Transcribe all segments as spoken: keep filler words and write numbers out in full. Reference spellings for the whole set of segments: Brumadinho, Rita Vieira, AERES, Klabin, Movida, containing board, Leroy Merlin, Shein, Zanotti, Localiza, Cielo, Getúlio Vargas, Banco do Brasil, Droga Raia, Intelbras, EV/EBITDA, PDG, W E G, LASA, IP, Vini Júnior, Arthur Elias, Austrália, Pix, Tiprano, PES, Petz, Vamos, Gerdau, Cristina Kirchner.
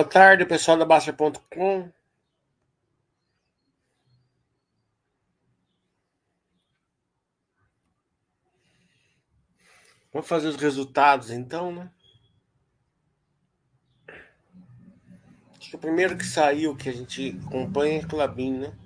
Boa tarde, pessoal da Baixa ponto com. Vamos fazer os resultados, então, né? Acho que o primeiro que saiu, que a gente acompanha, é Klabin, né?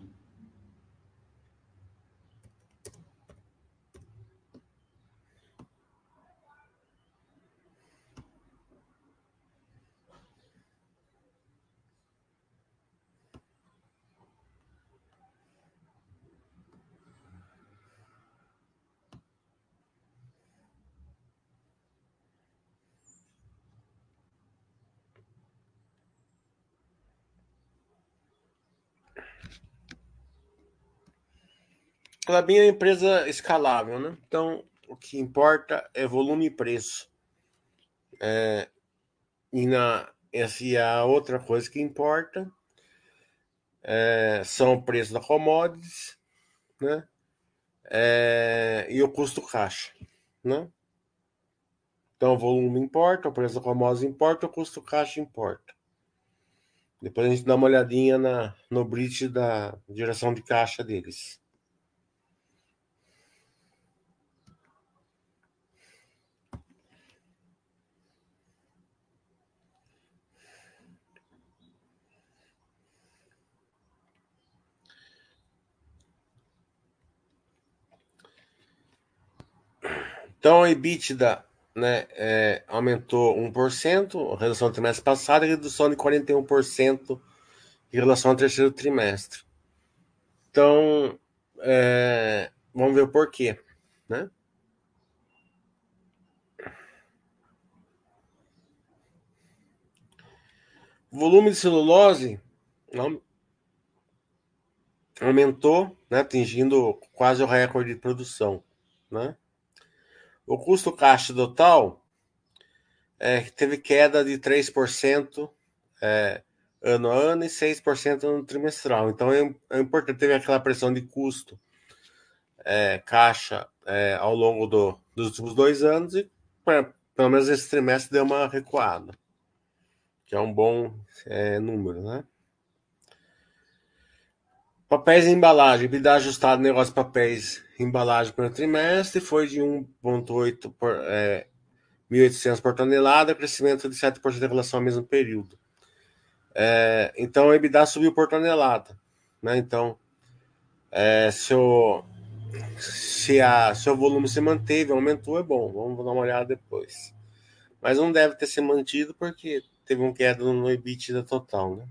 Klabin é uma empresa escalável, né? Então, o que importa é volume e preço. É, e, na, e a outra coisa que importa é, são o preço da commodities, né? É, e o custo caixa, né? Então, o volume importa, o preço da commodities importa, o custo caixa importa. Depois a gente dá uma olhadinha na, no bridge da geração de caixa deles. Então, a EBITDA, né, é, aumentou um por cento em relação ao trimestre passado e redução de quarenta e um por cento em relação ao terceiro trimestre. Então, é, vamos ver o porquê, né? O volume de celulose aumentou, né, atingindo quase o recorde de produção, né? O custo caixa total é, teve queda de três por cento é, ano a ano e seis por cento no trimestral. Então, é, é importante, teve aquela pressão de custo é, caixa é, ao longo do, dos últimos dois anos e, pra, pelo menos, esse trimestre deu uma recuada, que é um bom é, número, né? Papéis e embalagem. EBITDA ajustado negócio papéis e embalagem para o trimestre foi de um vírgula oito por, é, mil e oitocentos por tonelada, crescimento de sete por cento em relação ao mesmo período. É, então, a EBITDA subiu por tonelada, né? Então, é, se, o, se, a, se o volume se manteve, aumentou, é bom. Vamos dar uma olhada depois. Mas não deve ter se mantido porque teve uma queda no EBITDA total, né?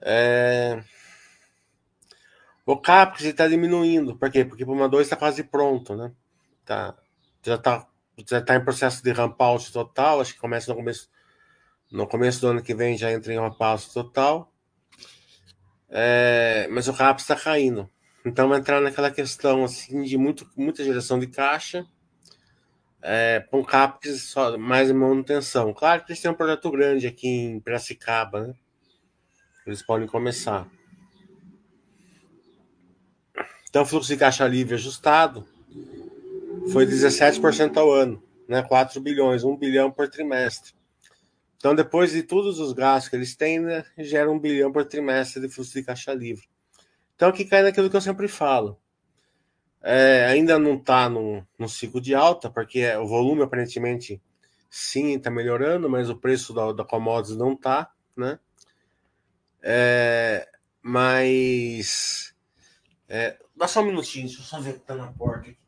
É... O CAPEX está diminuindo. Por quê? Porque o Puma dois está quase pronto, né? Tá, já está já tá em processo de ramp-out total. Acho que começa no começo, no começo do ano que vem, já entra em ramp-out total. É, mas o CAPEX está caindo. Então vai entrar naquela questão assim, de muito, muita geração de caixa é, para um CAPEX só, mais manutenção. Claro que eles têm um projeto grande aqui em Piracicaba, né? Eles podem começar. Então, fluxo de caixa livre ajustado foi dezessete por cento ao ano, né? quatro bilhões, um bilhão por trimestre. Então, depois de todos os gastos que eles têm, né, gera um bilhão por trimestre de fluxo de caixa livre. Então, aqui cai naquilo que eu sempre falo. É, ainda não está no, no ciclo de alta, porque o volume, aparentemente, sim, está melhorando, mas o preço da, da commodities não está, né? É, mas... É, dá só um minutinho, deixa eu só ver o que tá na porta aqui.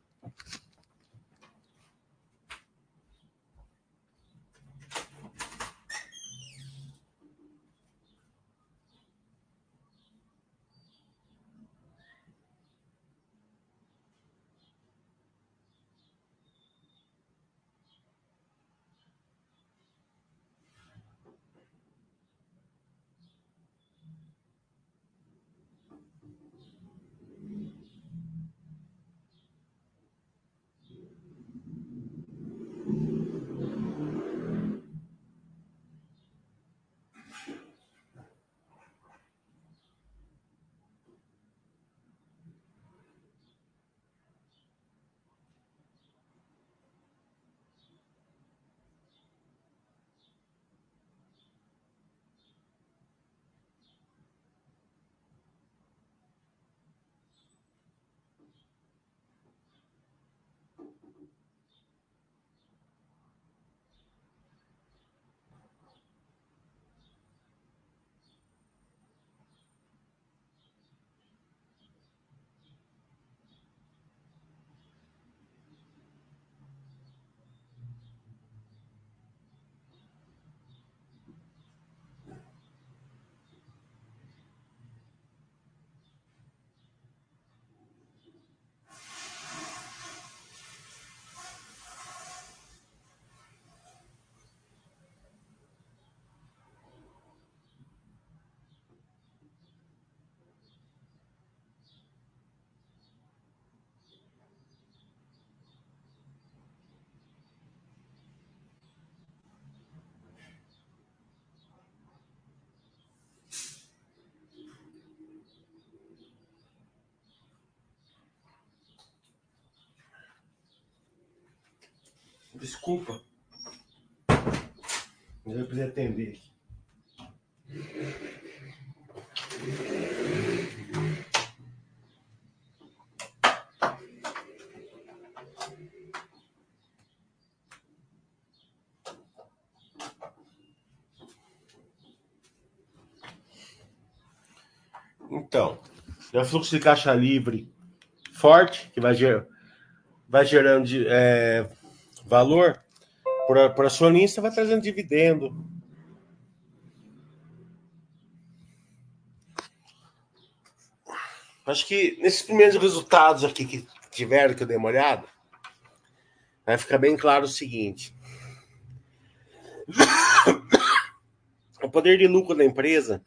Desculpa. Mas eu preciso atender aqui. Então, é um fluxo de caixa livre forte, que vai, ger... vai gerando de, é, valor para acionista, vai trazendo dividendo. Acho que nesses primeiros resultados aqui que tiveram, que eu dei uma olhada, vai ficar bem claro o seguinte. O poder de lucro da empresa,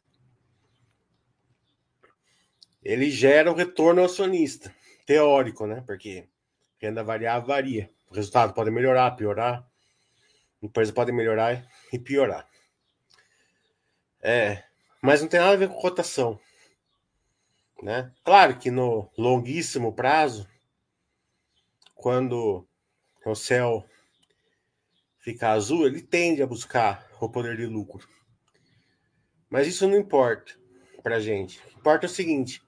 ele gera o retorno ao acionista, teórico, né? Porque renda variável varia. O resultado pode melhorar, piorar. A empresa pode melhorar e piorar. É, mas não tem nada a ver com cotação, né? Claro que no longuíssimo prazo, quando o céu fica azul, ele tende a buscar o poder de lucro. Mas isso não importa pra gente. O que importa é o seguinte.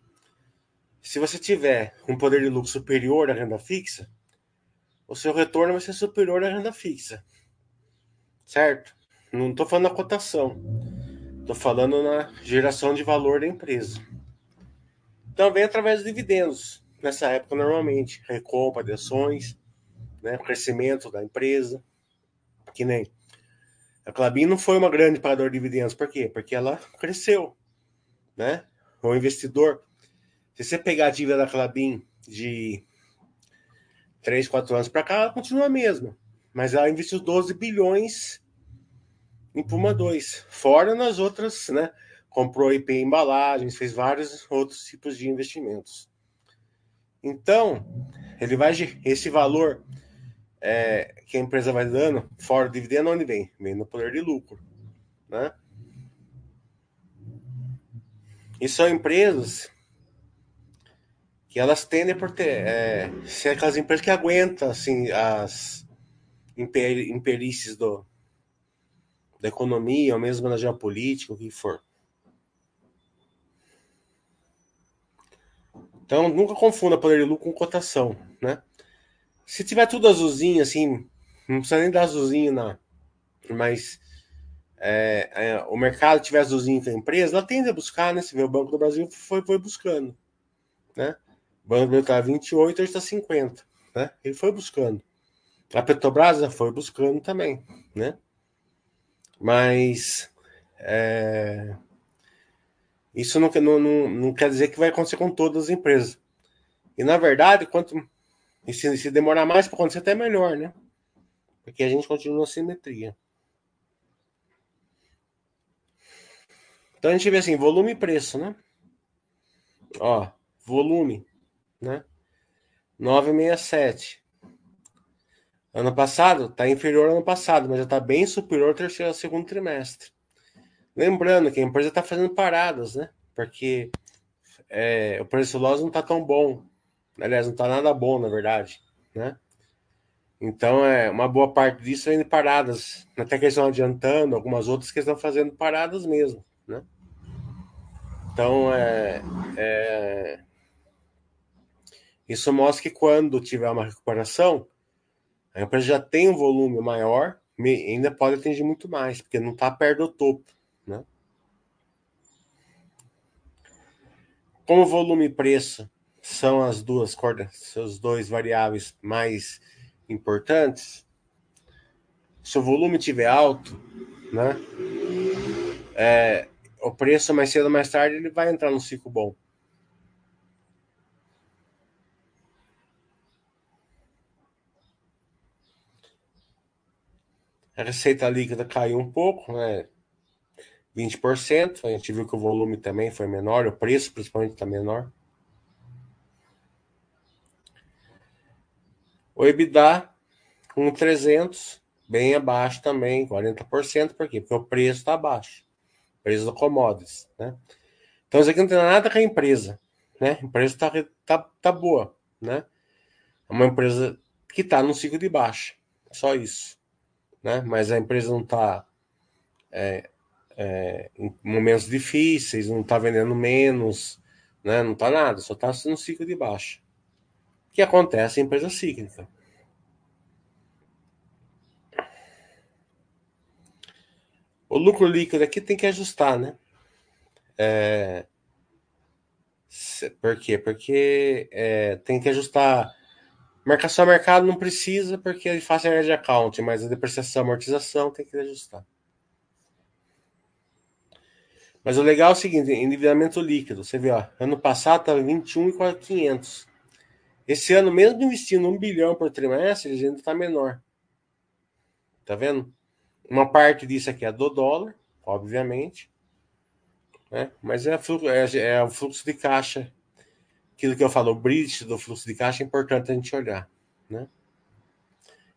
Se você tiver um poder de lucro superior à renda fixa, o seu retorno vai ser superior à renda fixa. Certo? Não estou falando na cotação. Estou falando na geração de valor da empresa. Então vem através dos dividendos. Nessa época, normalmente, recompra de ações, né? Crescimento da empresa. Que nem a Klabin não foi uma grande pagadora de dividendos. Por quê? Porque ela cresceu, né? O investidor... Se você pegar a dívida da Klabin de três, quatro anos para cá, ela continua a mesma. Mas ela investiu doze bilhões em Puma dois. Fora nas outras, né? Comprou I P em embalagens, fez vários outros tipos de investimentos. Então, ele vai, esse valor é, que a empresa vai dando, fora o dividendo, onde vem? Vem no poder de lucro, né? E são empresas... que elas tendem por ter... É, ser aquelas empresas que aguentam assim, as imperícies do, da economia, ou mesmo na geopolítica, o que for. Então, nunca confunda poder de lucro com cotação, né? Se tiver tudo azulzinho, assim... Não precisa nem dar azulzinho, na, mas... É, é, o mercado tiver azulzinho com a empresa, ela tende a buscar, né? Você vê, o Banco do Brasil foi, foi buscando, né? O Banco do Brasil está vinte e oito, hoje está cinquenta, né? Ele foi buscando. A Petrobras foi buscando também, né? Mas é... isso não, não, não quer dizer que vai acontecer com todas as empresas. E na verdade, quanto e se, se demorar mais para acontecer, até melhor, né? Porque a gente continua a simetria. Então a gente vê assim, volume e preço, né? Ó, volume, né? nove vírgula sessenta e sete. Ano passado, está inferior ao ano passado, mas já está bem superior ao terceiro ao segundo trimestre. Lembrando que a empresa está fazendo paradas, né? Porque é, o preço do LASA não está tão bom. Aliás, não está nada bom, na verdade, né? Então, é, uma boa parte disso vem de paradas. Até que eles estão adiantando, algumas outras que estão fazendo paradas mesmo, né? Então, é... é... isso mostra que quando tiver uma recuperação, a empresa já tem um volume maior, ainda pode atingir muito mais, porque não está perto do topo, né? Como volume e preço são as duas cordas, são os dois variáveis mais importantes, se o volume estiver alto, né, é, o preço mais cedo ou mais tarde ele vai entrar num ciclo bom. A receita líquida caiu um pouco, né? vinte por cento. A gente viu que o volume também foi menor, o preço principalmente está menor. O EBITDA, um mil e trezentos, bem abaixo também, quarenta por cento. Por quê? Porque o preço está abaixo. O preço da commodities, né? Então isso aqui não tem nada com a empresa, né? A empresa está tá, tá boa, né? É uma empresa que está no ciclo de baixa. Só isso, né? Mas a empresa não está é, é, em momentos difíceis, não está vendendo menos, né? Não está nada, só está sendo um ciclo de baixa. O que acontece em empresa cíclica? O lucro líquido aqui tem que ajustar, né? É... Por quê? Porque é, tem que ajustar. Marcação a mercado não precisa, porque ele faz a hedge account, mas a depreciação, a amortização tem que ajustar. Mas o legal é o seguinte: endividamento líquido. Você vê, ó, ano passado estava vinte e um mil e quinhentos. Esse ano, mesmo investindo um bilhão por trimestre, ele ainda está menor. Tá vendo? Uma parte disso aqui é do dólar, obviamente, né? Mas é, fluxo, é, é o fluxo de caixa. Aquilo que eu falo, o bridge do fluxo de caixa é importante a gente olhar, né?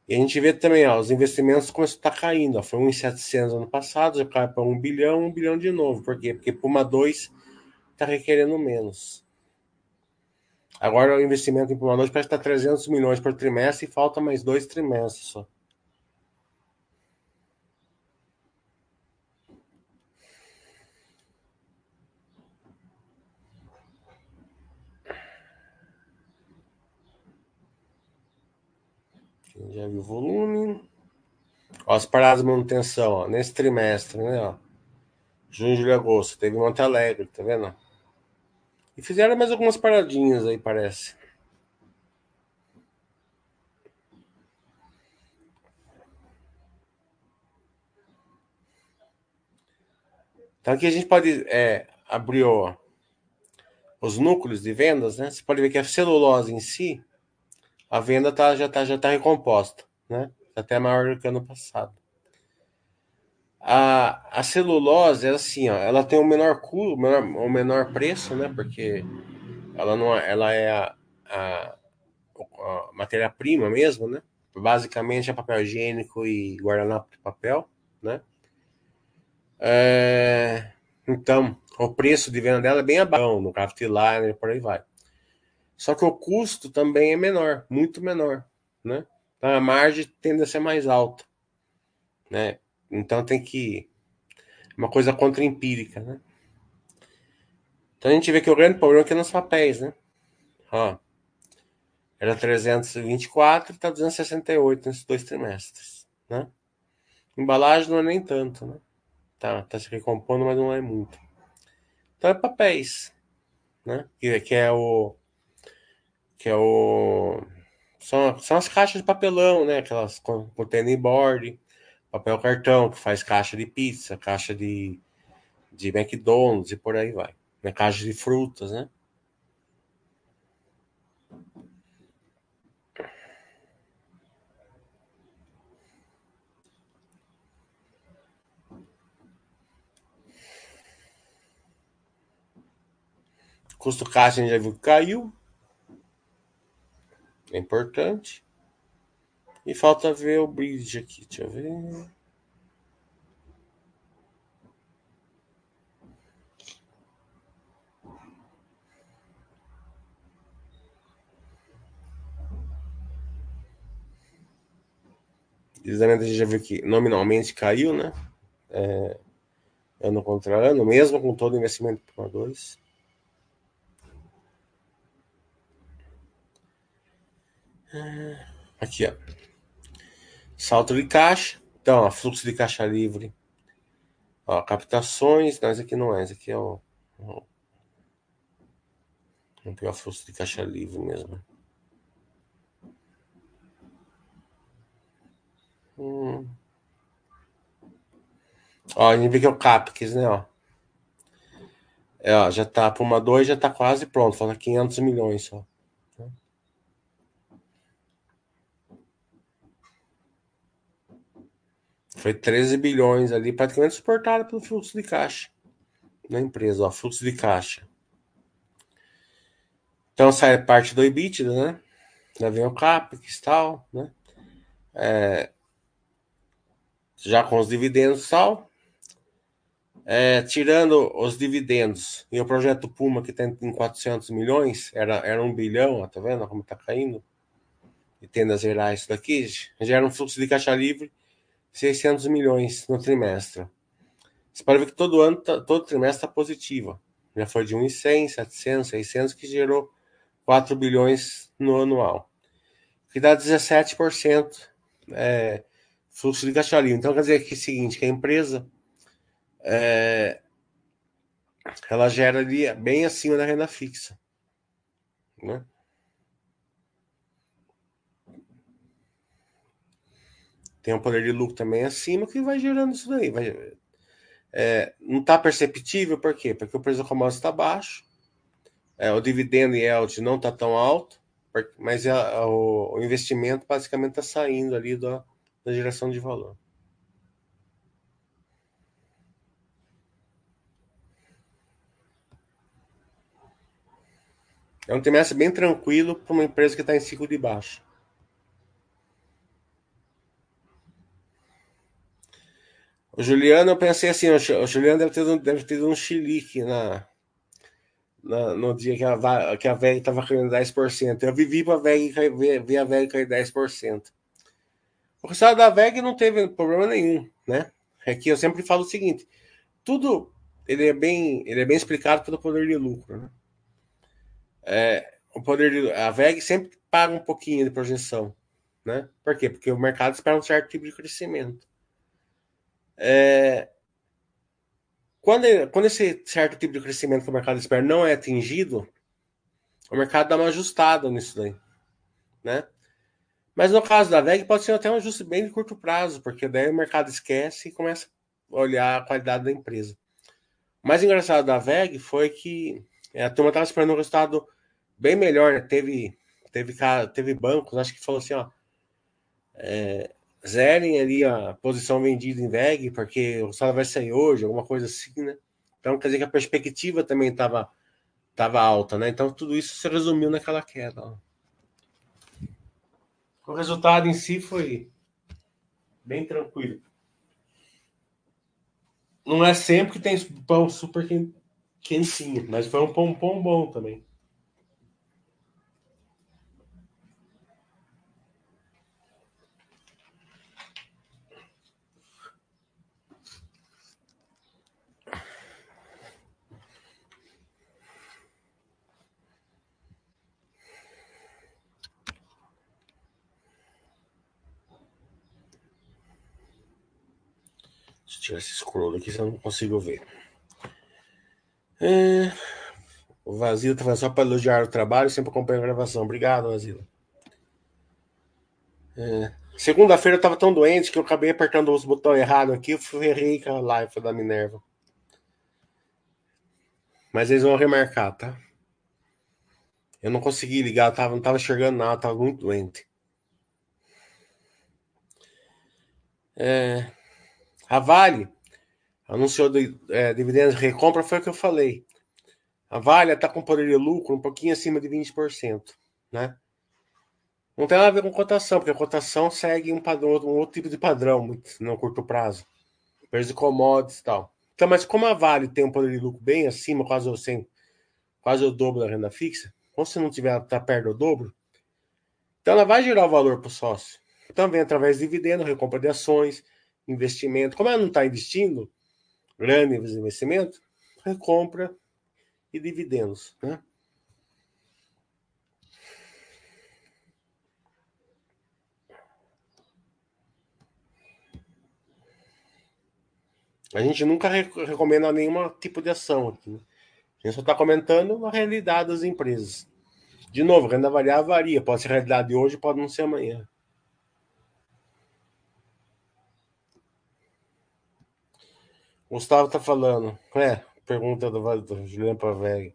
E a gente vê também, ó, os investimentos começam a estar caindo. Ó, foi mil e setecentos ano passado, já caiu para um bilhão, um bilhão de novo. Por quê? Porque Puma dois está requerendo menos. Agora o investimento em Puma dois parece que está trezentos milhões por trimestre e falta mais dois trimestres só. Já viu o volume. Ó, as paradas de manutenção, ó, nesse trimestre, né? Ó, junho, julho, agosto. Teve Monte Alegre, tá vendo? E fizeram mais algumas paradinhas aí, parece. Então aqui a gente pode é, abrir ó, os núcleos de vendas, né? Você pode ver que a celulose em si, a venda tá, já está já tá recomposta, né? Até maior do que ano passado. A, a celulose é assim, ó, ela tem o menor custo, o menor, o menor preço, né? Porque ela, não, ela é a, a, a matéria-prima mesmo, né? Basicamente é papel higiênico e guardanapo de papel, né? É, então, o preço de venda dela é bem abaixo, no craft liner, por aí vai. Só que o custo também é menor, muito menor, né? Então a margem tende a ser mais alta, né? Então tem que... uma coisa contra-empírica, né? Então a gente vê que o grande problema é que é nos papéis, né? Ó, era trezentos e vinte e quatro e está duzentos e sessenta e oito nesses dois trimestres, né? Embalagem não é nem tanto, né? Tá, tá se recompondo, mas não é muito. Então é papéis, né? Que, que é o... que é o... São, são as caixas de papelão, né? Aquelas containing board, papel cartão, que faz caixa de pizza, caixa de, de McDonald's e por aí vai. Né? Caixa de frutas, né? Custo caixa a gente já viu que caiu. É importante. E falta ver o bridge aqui. Deixa eu ver. Desamento a gente já viu que nominalmente caiu, né? É, ano contra ano, mesmo com todo o investimento por dois. Aqui, ó. Salto de caixa. Então, ó, fluxo de caixa livre. Ó, captações. Não, esse aqui não é. Esse aqui é o... Vamos pegar o fluxo de caixa livre mesmo. Hum. Ó, a gente vê que é o CAPEX, né? Ó. É, ó, já tá... Puma dois já tá quase pronto. Falta quinhentos milhões só. Foi treze bilhões ali, praticamente suportado pelo fluxo de caixa da empresa, ó, fluxo de caixa. Então sai a parte do EBITDA, né? Já vem o CAPEX e tal, né? É, já com os dividendos e tal. É, tirando os dividendos e o projeto Puma, que tem quatrocentos milhões, era, era um bilhão, ó, tá vendo como tá caindo? tenda a zerar isso daqui, gera um fluxo de caixa livre de seiscentos milhões no trimestre. Você pode ver que todo ano, todo trimestre está positivo. Já foi de um bilhão e cem, setecentos, seiscentos, que gerou quatro bilhões no anual. Que dá dezessete por cento é, fluxo de caixa livre. Então, quer dizer que é o seguinte, que a empresa é, ela gera ali bem acima da renda fixa. Né? Tem um poder de lucro também acima que vai gerando isso daí, vai... É, não está perceptível, por quê? Porque o preço da commodity está baixo, é, o dividendo e yield não está tão alto, mas a, o, o investimento basicamente está saindo ali da, da geração de valor. É um trimestre bem tranquilo para uma empresa que está em ciclo de baixa. O Juliano, eu pensei assim, o Juliano deve ter, deve ter um chilique na, na, no dia que a, que a W E G estava caindo dez por cento. Eu vivi para a W E G ver a W E G cair dez por cento. O resultado da W E G não teve problema nenhum, né? É que eu sempre falo o seguinte, tudo ele é bem, ele é bem explicado pelo poder de lucro, né? É, o poder de, a W E G sempre paga um pouquinho de projeção, né? Por quê? Porque o mercado espera um certo tipo de crescimento. É, quando, quando esse certo tipo de crescimento que o mercado espera não é atingido, o mercado dá uma ajustada nisso daí, né? Mas no caso da W E G pode ser até um ajuste bem de curto prazo, porque daí o mercado esquece e começa a olhar a qualidade da empresa. O mais engraçado da W E G foi que a turma estava esperando um resultado bem melhor, né? teve, teve, teve bancos, acho que falou assim, ó, é, zerem ali a posição vendida em W E G, porque o salário vai sair hoje, alguma coisa assim, né? Então, quer dizer que a perspectiva também estava tava alta, né? Então, tudo isso se resumiu naquela queda. Ó. O resultado em si foi bem tranquilo. Não é sempre que tem pão super quentinho, mas foi um pão, pão bom também. Tirar esse scroll aqui, senão não consigo ver. É... O Vasilo tá falando só para elogiar o trabalho, sempre acompanha a gravação. Obrigado, Vasilo. É... Segunda-feira eu tava tão doente que eu acabei apertando os botões errados aqui, eu errei com a live da Minerva. Mas eles vão remarcar, tá? Eu não consegui ligar, eu tava, não tava enxergando nada, tava muito doente. É... A Vale anunciou de, é, dividendos de recompra, foi o que eu falei. A Vale está com poder de lucro um pouquinho acima de vinte por cento. Né? Não tem nada a ver com cotação, porque a cotação segue um, padrão, um outro tipo de padrão no curto prazo. Preço de commodities e tal. Então, mas como a Vale tem um poder de lucro bem acima, quase, assim, quase o dobro da renda fixa, ou se não tiver, está perto do dobro, então ela vai gerar o valor para o sócio. Também através de dividendos, recompra de ações, investimento, como ela não está investindo grande investimento, recompra e dividendos, né? A gente nunca recomenda nenhum tipo de ação aqui, né? A gente só está comentando a realidade das empresas. De novo, renda variável varia, pode ser a realidade de hoje, pode não ser amanhã. Gustavo tá falando, é, pergunta do, do Juliano Paveg.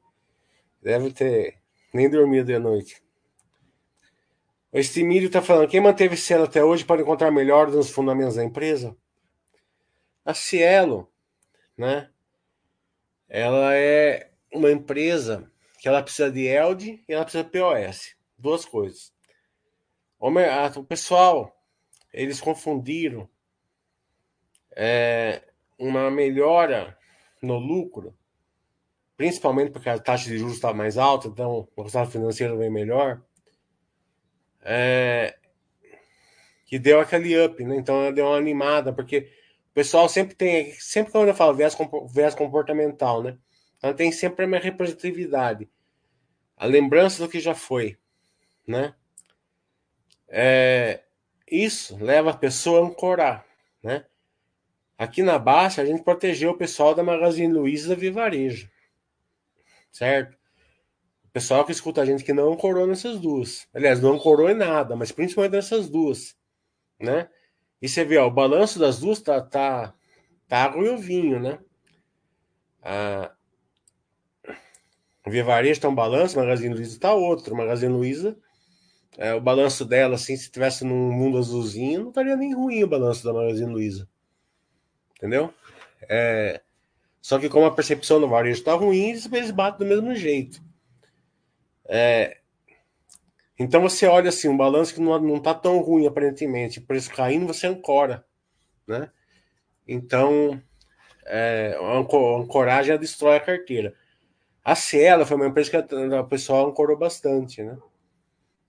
Deve ter nem dormido à noite. O Estimílio tá falando, quem manteve Cielo até hoje pode encontrar melhor nos fundamentos da empresa? A Cielo, né? Ela é uma empresa que ela precisa de yield e ela precisa de P O S. Duas coisas. O pessoal, eles confundiram é... uma melhora no lucro, principalmente porque a taxa de juros está mais alta, então o resultado financeiro vem melhor, é, que deu aquele up, né? Então ela deu uma animada, porque o pessoal sempre tem, sempre quando eu falo viés comportamental, né? Ela tem sempre a minha representatividade, a lembrança do que já foi, né? É, isso leva a pessoa a ancorar, né? Aqui na Baixa, a gente protegeu o pessoal da Magazine Luiza e da Via Varejo, certo? O pessoal que escuta a gente que não ancorou nessas duas. Aliás, não ancorou em nada, mas principalmente nessas duas, né? E você vê, ó, o balanço das duas tá, tá, tá água e o vinho, né? A Via Varejo tá um balanço, a Magazine Luiza tá outro. A Magazine Luiza, é, o balanço dela, assim, se tivesse num mundo azulzinho, não estaria nem ruim o balanço da Magazine Luiza. Entendeu? É, só que como a percepção do varejo está ruim, eles batem do mesmo jeito. É, então você olha assim, um balanço que não está tão ruim aparentemente, preço caindo, você ancora, né? Então é, a ancoragem destrói a carteira. A Cielo foi uma empresa que o pessoal ancorou bastante, né?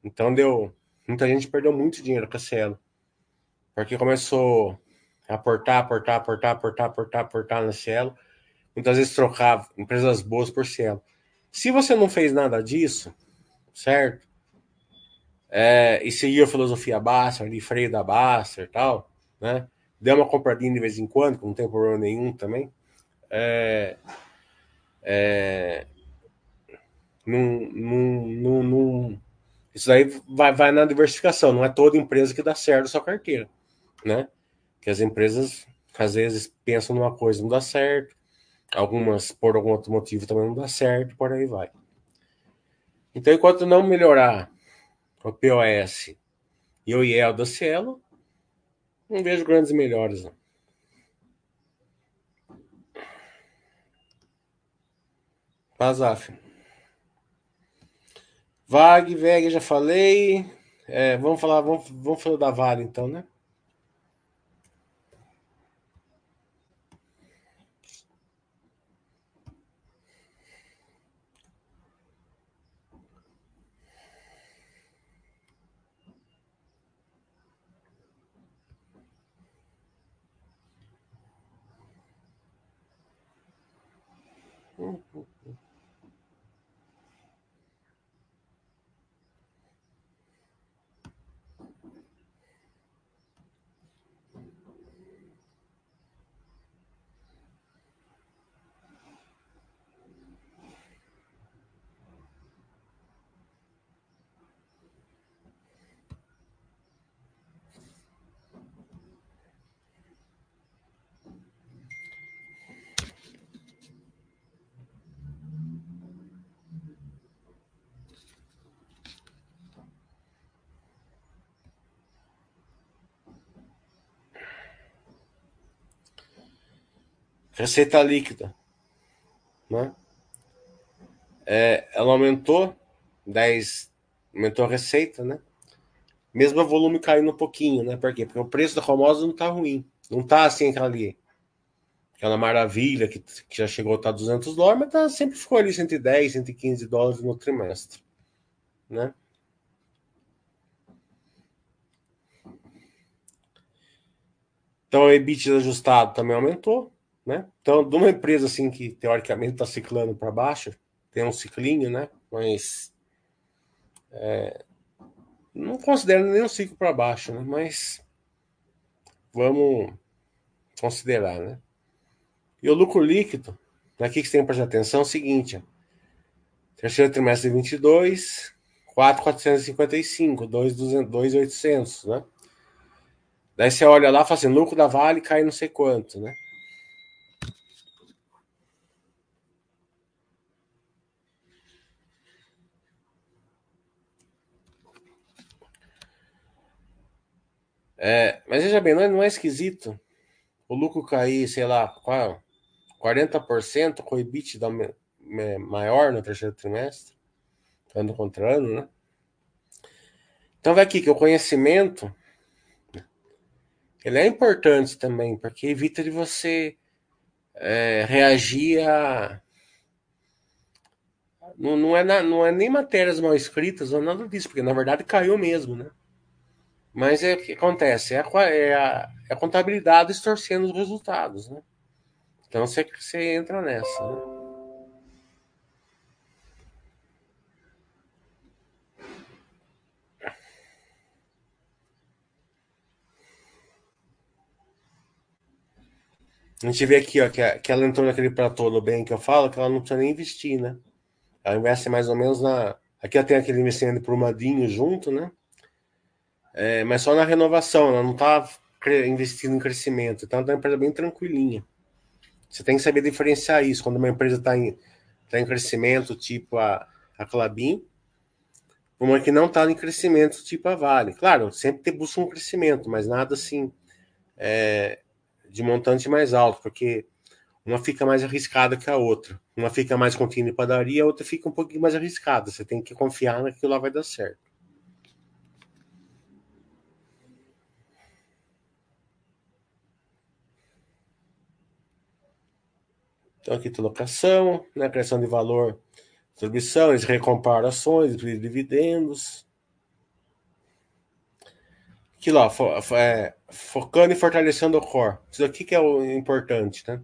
Então deu, muita gente perdeu muito dinheiro com a Cielo, porque começou aportar, aportar, aportar, aportar, aportar, aportar no Cielo. Muitas vezes trocava empresas boas por Cielo. Se você não fez nada disso, certo? É, e seguiu a filosofia Baster, de freio da Baster e tal, né? Deu uma compradinha de vez em quando, que não tem problema nenhum também. É, é, num, num, num, num, isso daí vai, vai na diversificação. Não é toda empresa que dá certo a sua carteira, né? Que as empresas, às vezes, pensam numa coisa e não dá certo. Algumas, por algum outro motivo, também não dá certo. Por aí vai. Então, enquanto não melhorar o P O S e o I E L da Cielo, não vejo grandes melhores, não. Pazaf. Vag, W E G, já falei. É, vamos falar, vamos, vamos falar da Vale, então, né? Receita líquida, né? É, ela aumentou, dez, aumentou a receita, né? Mesmo o volume caindo um pouquinho, né? Por quê? Porque o preço da famosa não tá ruim. Não tá assim aquela ali, aquela maravilha que, que já chegou a estar duzentos dólares, mas tá, sempre ficou ali cento e dez, cento e quinze dólares no trimestre, né? Então o EBITDA ajustado também aumentou, né? Então, de uma empresa assim que teoricamente está ciclando para baixo, tem um ciclinho, né? Mas é, não considero nenhum ciclo para baixo, né? Mas vamos considerar, né? E o lucro líquido, aqui que você tem que prestar atenção é o seguinte: ó, terceiro trimestre de vinte e dois, quatro mil quatrocentos e cinquenta e cinco, dois mil e oitocentos, né? Daí você olha lá e fala assim: lucro da Vale cai não sei quanto, né? É, mas veja bem, não é, não é esquisito o lucro cair, sei lá, quarenta por cento com o EBITDA maior no terceiro trimestre, ano contra ano, né? Então vai aqui que o conhecimento, ele é importante também, porque evita de você é, reagir a Não, não, é na, não é nem matérias mal escritas, não é nada disso, porque na verdade caiu mesmo, né? Mas é o que acontece, é a, é a, é a contabilidade distorcendo os resultados, né? Então você, você entra nessa, né? A gente vê aqui, ó, que, a, que ela entrou naquele platô do bem que eu falo, que ela não precisa nem investir, né? Ela investe mais ou menos na... Aqui ela tem aquele investimento pro Madinho junto, né? É, mas só na renovação, ela não tá investindo em crescimento. Então ela tá uma empresa bem tranquilinha. Você tem que saber diferenciar isso. Quando uma empresa tá em, tá em crescimento, tipo a, a Klabin, uma que não tá em crescimento, tipo a Vale. Claro, sempre te busca um crescimento, mas nada assim... É... de montante mais alto, porque uma fica mais arriscada que a outra. Uma fica mais contínua em padaria, a outra fica um pouquinho mais arriscada. Você tem que confiar naquilo lá vai dar certo. Então aqui tem locação, né? Criação de valor, distribuição, eles recomparam ações, dividendos. Aqui lá, fo é, focando e fortalecendo o core. Isso aqui que é o importante, né?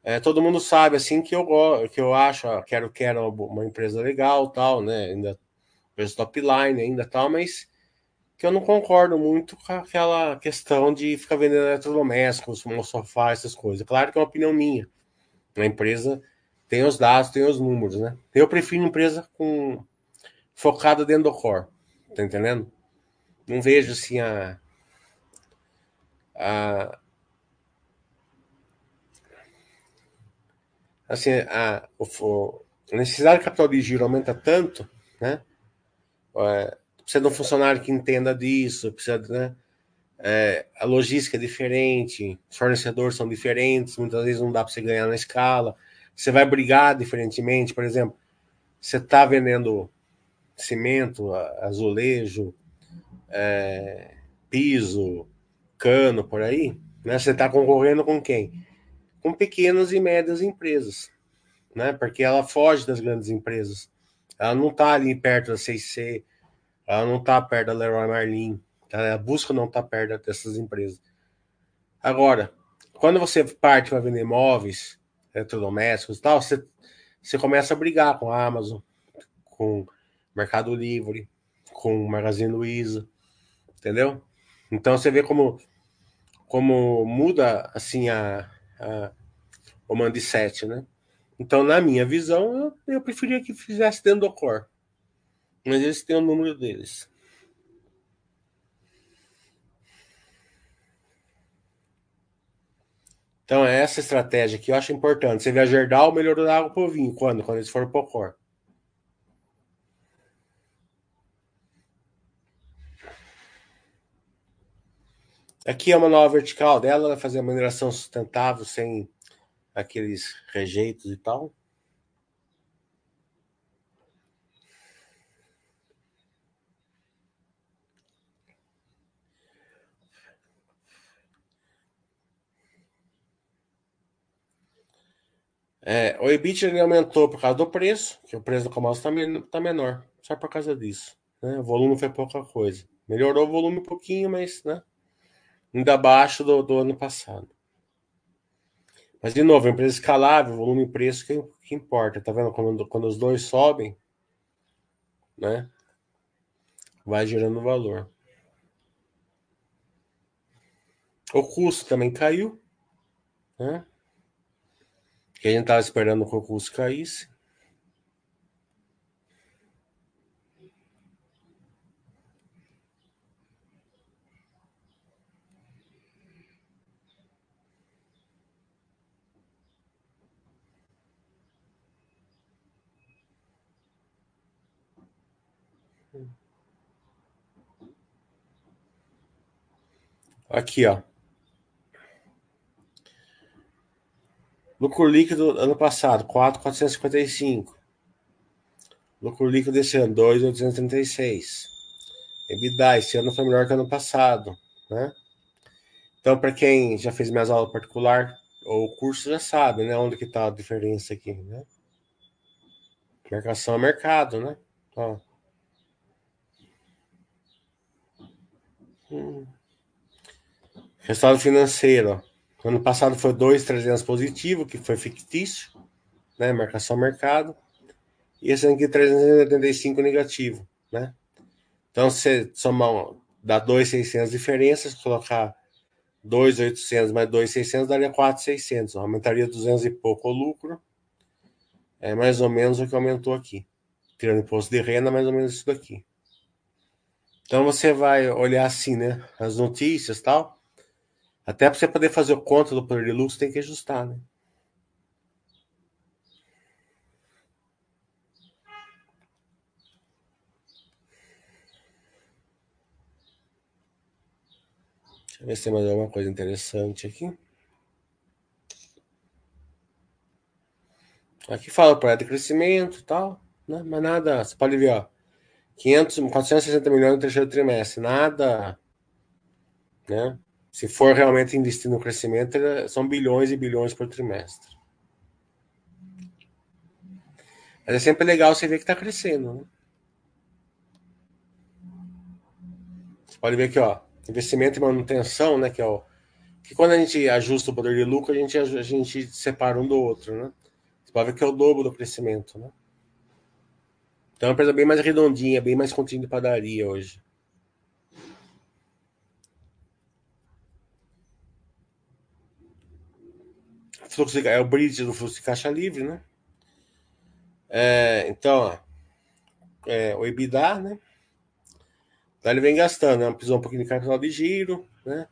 É, todo mundo sabe, assim, que eu gosto, que eu acho, ó, quero, quero uma empresa legal, tal, né? Ainda vejo top line, ainda tal, mas que eu não concordo muito com aquela questão de ficar vendendo eletrodomésticos, um sofá, essas coisas. Claro que é uma opinião minha. A empresa tem os dados, tem os números, né? Eu prefiro uma empresa com, focada dentro do core, tá entendendo? Não vejo, assim, a, a... Assim, a, a necessidade de capital de giro aumenta tanto, né? É, precisa de um funcionário que entenda disso, precisa, né? É, a logística é diferente, os fornecedores são diferentes, muitas vezes não dá para você ganhar na escala. Você vai brigar diferentemente, por exemplo, você está vendendo cimento, azulejo, É, piso, cano, por aí, né? Você está concorrendo com quem? Com pequenas e médias empresas, né? Porque ela foge das grandes empresas. Ela não está ali perto da C e C, ela não está perto da Leroy Merlin, ela busca não estar perto dessas empresas. Agora, quando você parte para vender imóveis, eletrodomésticos e tal, você, você começa a brigar com a Amazon, com o Mercado Livre, com o Magazine Luiza. Entendeu? Então você vê como, como muda assim a, a, o mindset, né? Então, na minha visão, eu, eu preferia que fizesse dentro do core. Mas eles têm o número deles. Então, é essa estratégia que eu acho importante. Você vê a Gerdau melhorou a água pro vinho. Quando? Quando eles foram pro core. Aqui é uma nova vertical dela, ela fazer a mineração sustentável sem aqueles rejeitos e tal. É, o EBITDA aumentou por causa do preço, que o preço do comércio está men tá menor, só por causa disso, né? O volume foi pouca coisa. Melhorou o volume um pouquinho, mas, né? Ainda abaixo do, do ano passado. Mas, de novo, a empresa escalável, volume e preço que, que importa. Tá vendo? Quando, quando os dois sobem, né? Vai gerando valor. O custo também caiu, né? Porque a gente estava esperando que o custo caísse. Aqui, ó. Lucro líquido ano passado, quatro mil quatrocentos e cinquenta e cinco. Lucro líquido desse ano, dois mil oitocentos e trinta e seis. EBITDA esse ano foi melhor que ano passado, né? Então, para quem já fez minhas aulas particular ou o curso já sabe, né, onde que tá a diferença aqui, né? Marcação a mercado, né? Ó. Hum. Resultado financeiro. Ó. Ano passado foi dois mil e trezentos positivo, que foi fictício, né? Marcação a mercado. E esse aqui trezentos e oitenta e cinco negativo, né? Então, você somar, dá dois mil e seiscentos diferenças, colocar dois mil e oitocentos mais dois mil e seiscentos daria quatro mil e seiscentos, aumentaria duzentos e pouco o lucro. É mais ou menos o que aumentou aqui. Tirando imposto de renda, mais ou menos isso daqui. Então você vai olhar assim, né? As notícias e tal. Até para você poder fazer o conta do poder de lucro, tem que ajustar, né? Deixa eu ver se tem mais alguma coisa interessante aqui. Aqui fala para de crescimento e tal, né? Mas nada, você pode ver, ó, quinhentos, quatrocentos e sessenta milhões no terceiro trimestre, nada, né? Se for realmente investir no crescimento, são bilhões e bilhões por trimestre. Mas é sempre legal você ver que está crescendo, né? Você pode ver aqui, ó, investimento e manutenção, né? Que é o que quando a gente ajusta o poder de lucro, a gente, a gente separa um do outro, né? Você pode ver que é o dobro do crescimento, né? Então é uma empresa bem mais redondinha, bem mais continha de padaria hoje. Fluxo de, é o bridge do fluxo de caixa livre, né? É, então, ó, é, o EBITDA, né? Então ele vem gastando, né? Pisou um pouquinho de capital de giro, né?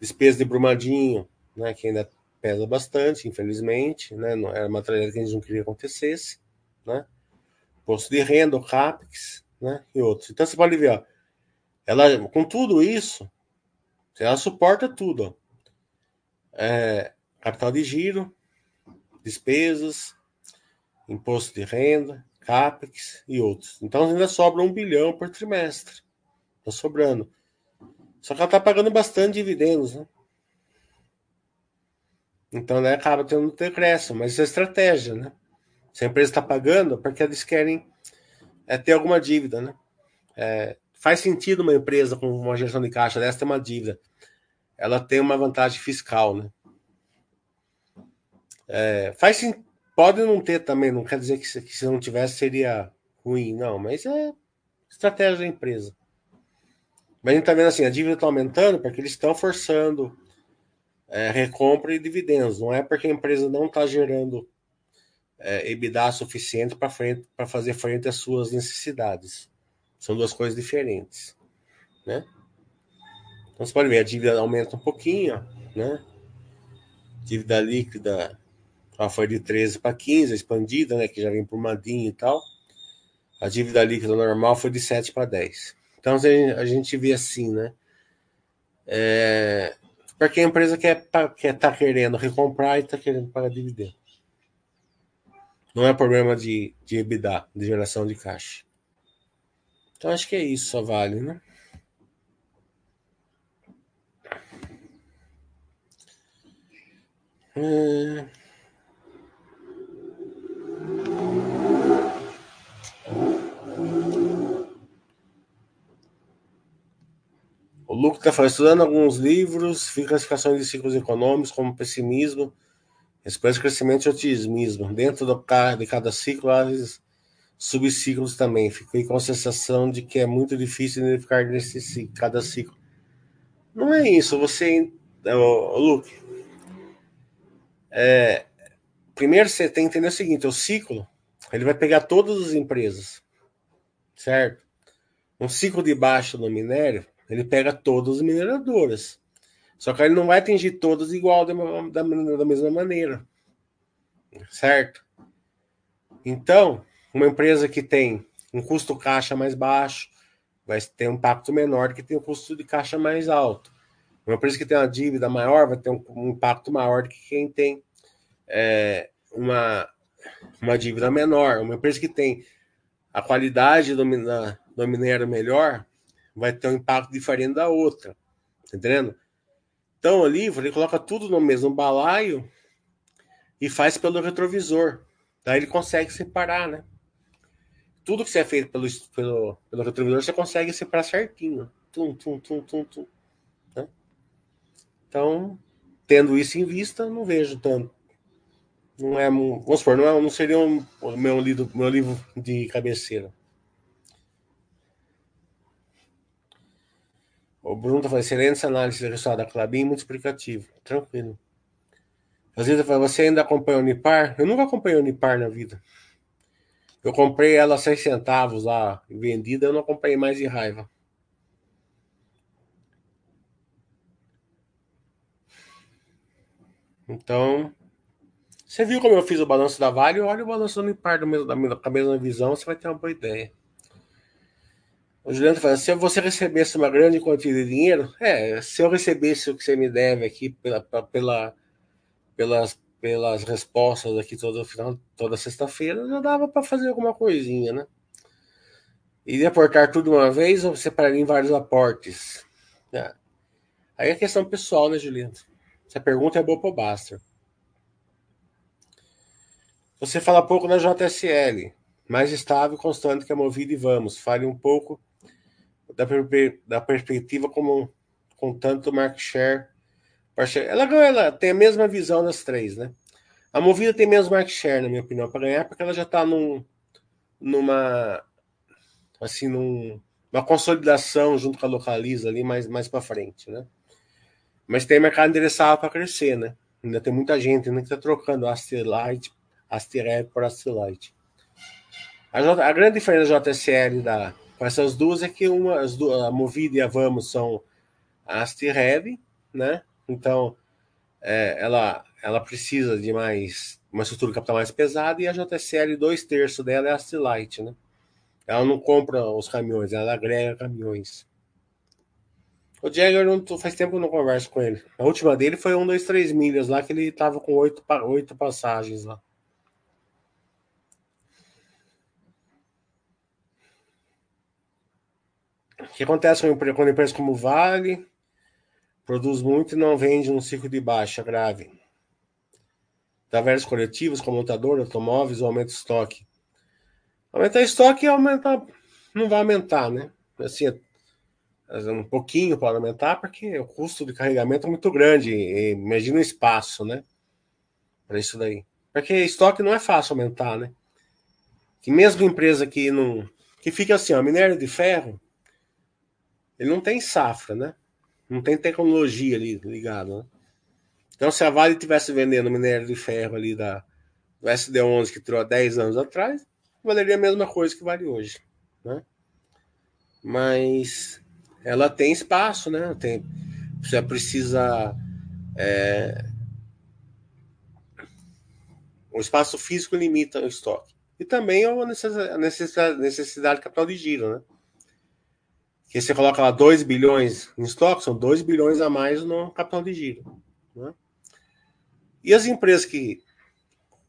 Despesa de Brumadinho, né? Que ainda pesa bastante, infelizmente, né? Era uma tragédia que a gente não queria que acontecesse, né? Imposto de renda, o CAPEX, né? E outros. Então você pode ver, ó, ela, com tudo isso, ela suporta tudo, ó. É, capital de giro, despesas, imposto de renda, CAPEX e outros. Então ainda sobra um bilhão por trimestre. Tá sobrando. Só que ela tá pagando bastante dividendos, né? Então, né, acaba tendo um decréscimo, mas isso é estratégia, né? Se a empresa está pagando, porque eles querem é, ter alguma dívida, né? É, faz sentido uma empresa com uma gestão de caixa dessa ter uma dívida. Ela tem uma vantagem fiscal, né? É, faz sim, pode não ter também, não quer dizer que, que se não tivesse seria ruim, não, mas é estratégia da empresa. Mas a gente está vendo assim, a dívida está aumentando porque eles estão forçando... É, recompra e dividendos. Não é porque a empresa não está gerando é, EBITDA suficiente para frente, para fazer frente às suas necessidades. São duas coisas diferentes, né? Então você pode ver, a dívida aumenta um pouquinho, né? Dívida líquida, ela foi de treze para quinze, expandida, né? Que já vem para o Madinho e tal. A dívida líquida normal foi de sete para dez. Então a gente vê assim, né? É... Porque a empresa quer, quer tá querendo recomprar e tá querendo pagar dividendo. Não é problema de, de EBITDA, de geração de caixa. Então acho que é isso, só vale, né? Hum... O Luke está estudando alguns livros, fica classificações de ciclos econômicos, como pessimismo, expressa crescimento e otimismo. Dentro do, de cada ciclo, há subciclos também. Fiquei com a sensação de que é muito difícil identificar nesse, cada ciclo. Não é isso. Você, o Luke, é, primeiro você tem que entender o seguinte, o ciclo, ele vai pegar todas as empresas, certo? Um ciclo de baixa no minério, ele pega todas as mineradoras. Só que ele não vai atingir todas igual da, da, da mesma maneira. Certo? Então, uma empresa que tem um custo caixa mais baixo vai ter um impacto menor do que tem um custo de caixa mais alto. Uma empresa que tem uma dívida maior vai ter um, um impacto maior do que quem tem é, uma, uma dívida menor. Uma empresa que tem a qualidade do, na, do minério melhor vai ter um impacto diferente da outra, tá entendendo? Então o livro, ele coloca tudo no mesmo balaio e faz pelo retrovisor. Daí ele consegue separar, né? tudo que você é feito pelo, pelo, pelo contribuidor, você consegue separar certinho. Tum, tum, tum, tum, tum. Né? Então, tendo isso em vista, não vejo tanto. Não é, vamos supor, não, é, não seria um, o meu livro, meu livro de cabeceira. O Bruno está falando, excelente análise do resultado da Klabin, muito explicativo. Tranquilo. Às vezes falo, você ainda acompanha o Unipar? Eu nunca acompanhei o Unipar na vida. Eu comprei ela a seis centavos lá, vendida, eu não acompanhei mais de raiva. Então, você viu como eu fiz o balanço da Vale? Olha o balanço do Unipar do mesmo, da mesma visão, você vai ter uma boa ideia. O Juliano fala, se você recebesse uma grande quantia de dinheiro, é, se eu recebesse o que você me deve aqui pela... pela Pelas, pelas respostas aqui todo final, toda sexta-feira, já dava para fazer alguma coisinha, né? Iria aportar tudo de uma vez ou separaria em vários aportes? É. Aí é questão pessoal, né, Juliano? Essa pergunta é boa pro Buster. Você fala pouco na J S L, mais estável e constante que a Movida e Vamos. Fale um pouco da, da perspectiva como com tanto market share. Ela, ela tem a mesma visão das três, né? A Movida tem menos market share, na minha opinião, para ganhar, porque ela já está num, numa assim, num, uma consolidação junto com a Localiza ali mais, mais para frente, né? Mas tem mercado endereçado para crescer, né? Ainda tem muita gente ainda que está trocando Astelite, Asterep por Astelite. A, a grande diferença da J S L da, com essas duas é que uma, as duas, a Movida e a Vamos são a Asterep, né? Então, é, ela, ela precisa de mais uma estrutura de capital mais pesada, e a J S L, dois terços dela é a Astelite, né? Ela não compra os caminhões, ela agrega caminhões. O Jagger, não tô, faz tempo que eu não converso com ele. A última dele foi um, dois, três milhas lá, que ele tava com oito, oito passagens lá. O que acontece quando empresas como Vale produz muito e não vende num ciclo de baixa grave. Tavernas coletivas, como montador, automóveis, ou aumenta o estoque. Aumentar estoque aumenta, não vai aumentar, né? Assim, um pouquinho para aumentar, porque o custo de carregamento é muito grande. Imagina o espaço, né? Para isso daí. Porque estoque não é fácil aumentar, né? Que mesmo empresa que não... que fica assim, ó, minério de ferro, ele não tem safra, né? Não tem tecnologia ali ligada, né? Então, se a Vale estivesse vendendo minério de ferro ali da, do S D onze que tirou há dez anos atrás, valeria a mesma coisa que vale hoje, né? Mas ela tem espaço, né? Tem, você precisa... É, o espaço físico limita o estoque. E também a necessidade, necessidade de capital de giro, né? Que você coloca lá dois bilhões em estoque, são dois bilhões a mais no capital de giro, né? E as empresas que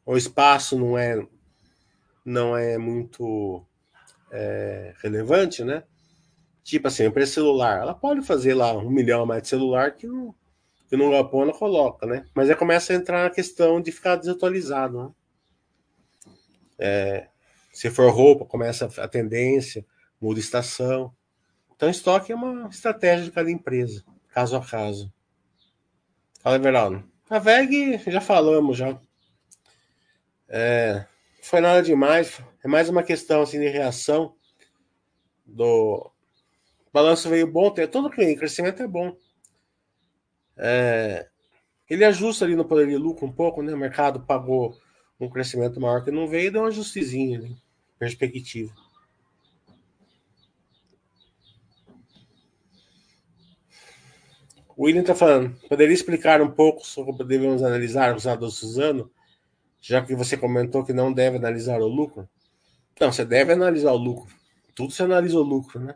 o espaço não é, não é muito é, relevante, né? Tipo assim, a empresa celular, ela pode fazer lá um milhão a mais de celular que não, que não galpão ela coloca, né? Mas aí começa a entrar na questão de ficar desatualizado, né? É, se for roupa, começa a tendência, muda estação. Então, estoque é uma estratégia de cada empresa, caso a caso. Fala, Everaldo. A W E G, já falamos, já. É, foi nada demais. É mais uma questão assim, de reação. Do... O balanço veio bom. Todo cliente, crescimento é bom. É, ele ajusta ali no poder de lucro um pouco, né? O mercado pagou um crescimento maior que não veio e deu um ajustezinho ali, perspectiva. O William está falando, poderia explicar um pouco sobre como devemos analisar o resultado do Suzano, já que você comentou que não deve analisar o lucro? Não, você deve analisar o lucro. Tudo você analisa o lucro, né?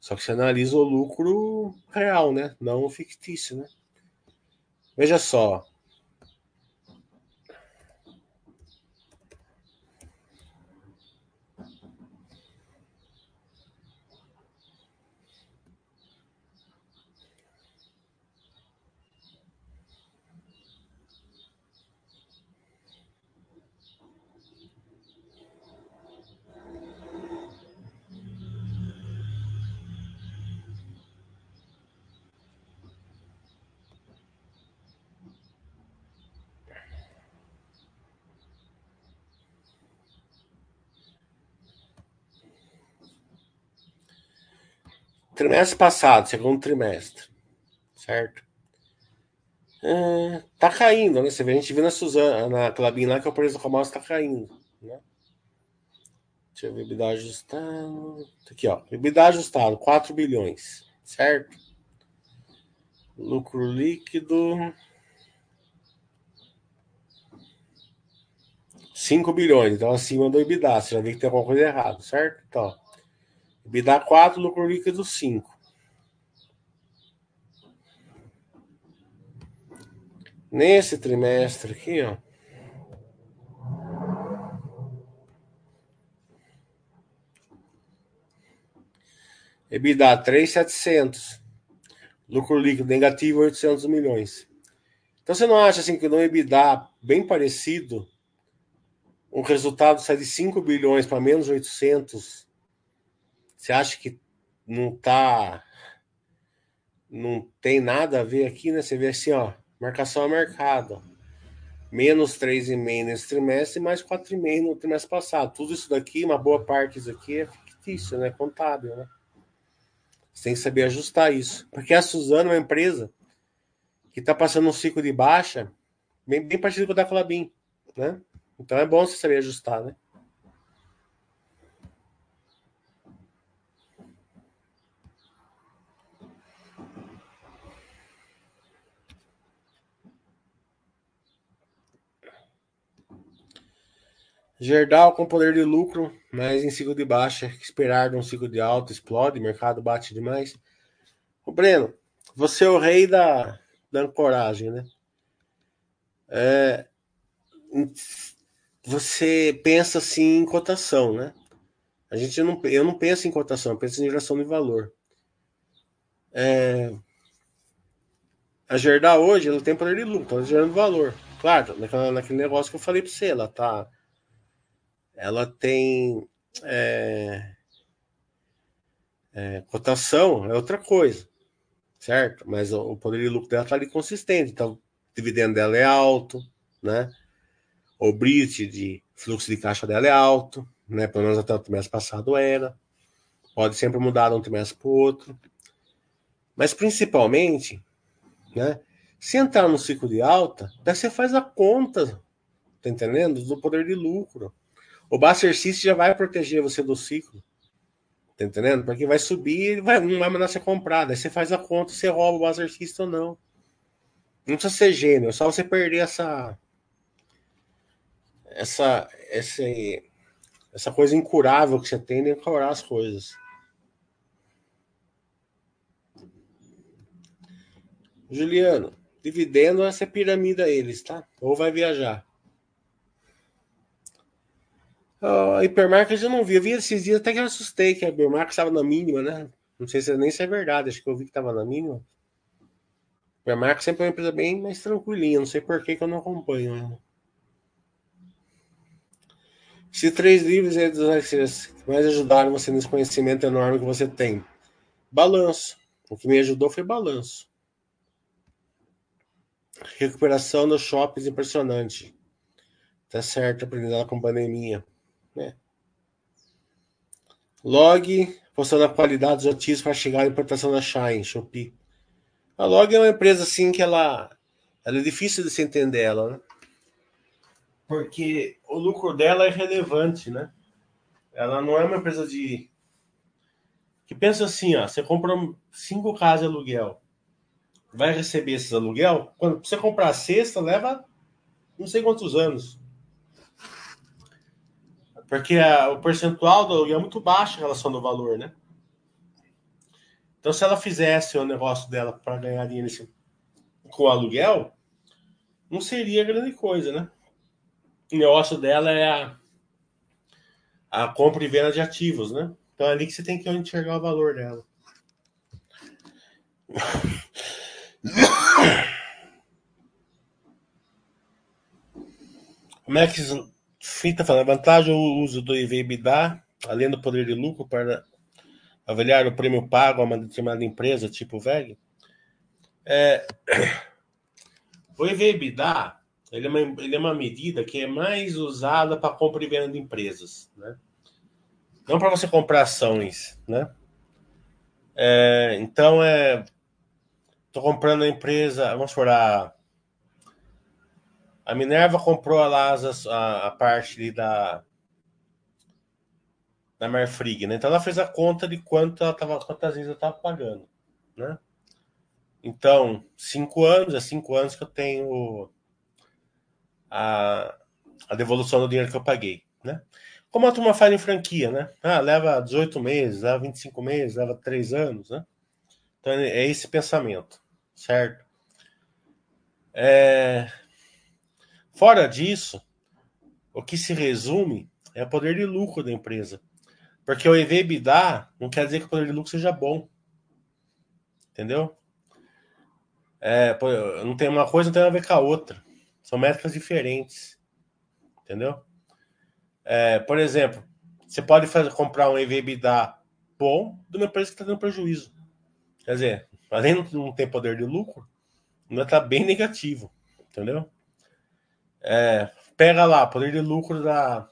Só que você analisa o lucro real, né? Não fictício, né? Veja só. trimestre passado, segundo trimestre, certo? É, tá caindo, né? Você vê, a gente viu na Suzano, na Klabin lá que o preço do commodity tá caindo, né? Deixa eu ver, EBITDA ajustado. Aqui, ó. EBITDA ajustado, quatro bilhões, certo? Lucro líquido. cinco bilhões, então acima do EBITDA. Você já vê que tem alguma coisa errada, certo? Então, EBITDA quatro, lucro líquido cinco. Nesse trimestre aqui, ó. EBITDA três mil e setecentos. Lucro líquido negativo oitocentos milhões. Então você não acha assim que no EBITDA bem parecido um resultado sai de cinco bilhões para menos oitocentos? Você acha que não tá, não tem nada a ver aqui, né? Você vê assim, ó, marcação a mercado. Menos três vírgula cinco nesse trimestre e mais quatro vírgula cinco no trimestre passado. Tudo isso daqui, uma boa parte disso aqui é fictício, né? Contábil, né? Você tem que saber ajustar isso. Porque a Suzano é uma empresa que está passando um ciclo de baixa bem, bem parecido com o da Klabin, né? Então é bom você saber ajustar, né? Gerdau com poder de lucro, mas em ciclo de baixa, esperar de um ciclo de alta, explode, mercado bate demais. Ô, Breno, você é o rei da, da ancoragem, né? É, você pensa, assim, em cotação, né? A gente não, eu não penso em cotação, eu penso em geração de valor. É, a Gerdau hoje, ela tem poder de lucro, então ela está gerando valor. Claro, naquela, naquele negócio que eu falei para você, ela tá... ela tem é, é, cotação, é outra coisa, certo? Mas o, o poder de lucro dela está ali consistente, então o dividendo dela é alto, né? O bridge de fluxo de caixa dela é alto, né? Pelo menos até o trimestre passado era, pode sempre mudar de um trimestre para o outro, mas principalmente, né? Se entrar no ciclo de alta, daí você faz a conta, tá entendendo? Do poder de lucro. O Baster System já vai proteger você do ciclo. Tá entendendo? Porque vai subir, ele vai, não vai mandar você comprar. Daí você faz a conta, você rouba o Baster System ou não. Não precisa ser gênio, é só você perder essa... Essa... Essa, essa coisa incurável que você tem de encorar as coisas. Juliano, dividendo essa piramida eles, tá? Ou vai viajar. A uh, hipermarket eu não vi, eu vi esses dias até que eu assustei que a hipermarket estava na mínima, né? Não sei se nem se é verdade, acho que eu vi que estava na mínima. A hipermarket sempre é uma empresa bem mais tranquilinha, não sei por que que eu não acompanho, né? Se três livros é dos mais ajudaram você nesse conhecimento enorme que você tem. Balanço. O que me ajudou foi balanço. Recuperação dos shoppings impressionante. Tá certo, aprendizado com pandemia. É. Log postando a qualidade dos ativos para chegar à importação da Shein, Shopee. A Log é uma empresa assim que ela, ela é difícil de se entender ela, né? Porque o lucro dela é relevante, né? Ela não é uma empresa de que pensa assim, ó, você compra cinco casas de aluguel, vai receber esses aluguel, quando você comprar a sexta leva não sei quantos anos. Porque a, o percentual do aluguel é muito baixo em relação ao valor, né? Então, se ela fizesse o negócio dela para ganhar dinheiro nesse, com o aluguel, não seria grande coisa, né? O negócio dela é a, a compra e venda de ativos, né? Então, é ali que você tem que enxergar o valor dela. Como é que... Fita falando, a vantagem o uso do I V B D A, além do poder de lucro, para avaliar o prêmio pago a uma determinada empresa, tipo o W E G. É, o I V B D A, ele é, uma, ele é uma medida que é mais usada para compra e venda de empresas, né? Não para você comprar ações, né? É, então, é... Tô comprando a empresa... Vamos por a... A Minerva comprou a LASA, a, a parte ali da... Da Marfrig, né? Então, ela fez a conta de quanto ela tava, quantas vezes eu tava pagando, né? Então, cinco anos, é cinco anos que eu tenho a, a devolução do dinheiro que eu paguei, né? Como a turma faz em franquia, né? Ah, leva dezoito meses, leva vinte e cinco meses, leva três anos, né? Então, é esse pensamento, certo? É... Fora disso, o que se resume é o poder de lucro da empresa. Porque o E V/EBITDA não quer dizer que o poder de lucro seja bom. Entendeu? É, não tem uma coisa, não tem a ver com a outra. São métricas diferentes. Entendeu? É, por exemplo, você pode fazer, comprar um E V/EBITDA bom de uma empresa que está dando prejuízo. Quer dizer, além de não ter poder de lucro, ainda está bem negativo. Entendeu? É, pega lá, poder de lucro da...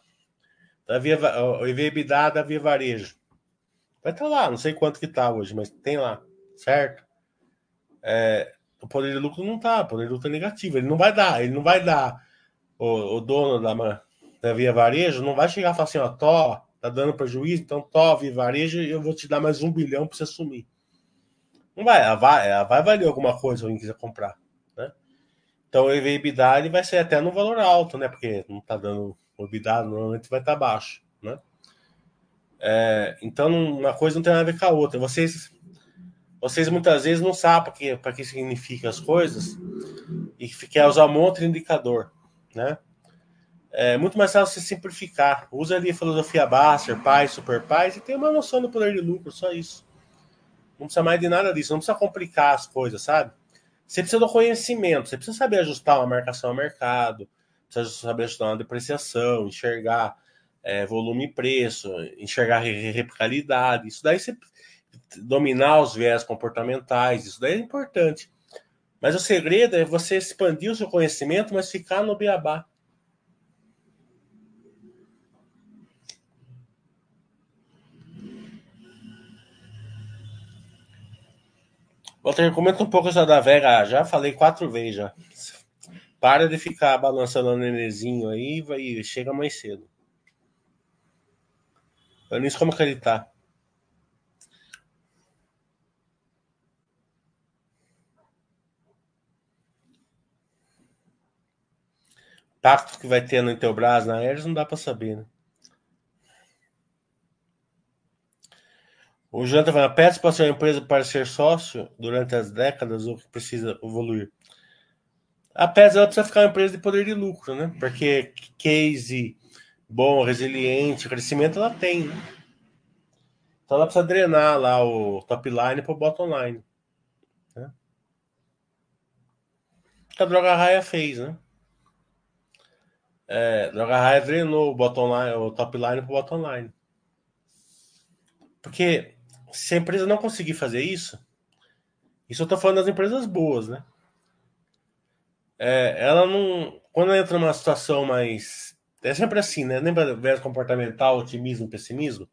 Da Via, o E V/EBITDA da Via Varejo. Vai estar lá, não sei quanto que está hoje, mas tem lá, certo? É, o poder de lucro não está, o poder de lucro é negativo. Ele não vai dar, ele não vai dar. O, o dono da, da Via Varejo não vai chegar e falar assim, ó, Tó, tá dando prejuízo, então Tó, Via Varejo, eu vou te dar mais um bilhão para você sumir. Não vai, ela vai, ela vai valer alguma coisa se alguém quiser comprar, né? Então o E V/EBITDA ele vai ser até no valor alto, né? Porque não está dando... O EBITDA normalmente vai estar baixo, né? É, então, uma coisa não tem nada a ver com a outra. Vocês, vocês muitas vezes não sabem para que, para que significam as coisas e quer usar um monte de indicador, né? É muito mais fácil se simplificar. Usa ali a filosofia Baster, P A I, Super P A I e tem uma noção do poder de lucro, só isso. Não precisa mais de nada disso, não precisa complicar as coisas, sabe? Você precisa do conhecimento, você precisa saber ajustar uma marcação ao mercado, precisa saber ajustar uma depreciação, enxergar é, volume e preço, enxergar replicabilidade. Isso daí, você dominar os viés comportamentais, isso daí é importante. Mas o segredo é você expandir o seu conhecimento, mas ficar no beabá. Walter, comenta um pouco essa da Vega. Já falei quatro vezes já. Para de ficar balançando o nenezinho aí e chega mais cedo. Eu não sei como acreditar. O pacto que vai ter no Intelbras, na AERES, não dá para saber, né? O Janta vai na Petz para ser uma empresa para ser sócio durante as décadas ou que precisa evoluir. A P E S ela precisa ficar uma empresa de poder de lucro, né? Porque case bom, resiliente, crescimento ela tem, né? Então ela precisa drenar lá o top line para o bottom line, né? A Droga Raia fez, né? É, Droga Raia drenou o bottom line, o top line para o bottom line. Porque se a empresa não conseguir fazer isso, isso eu tô falando das empresas boas, né? É, ela não... Quando entra numa situação mais... É sempre assim, né? Lembra do viés comportamental, otimismo, pessimismo?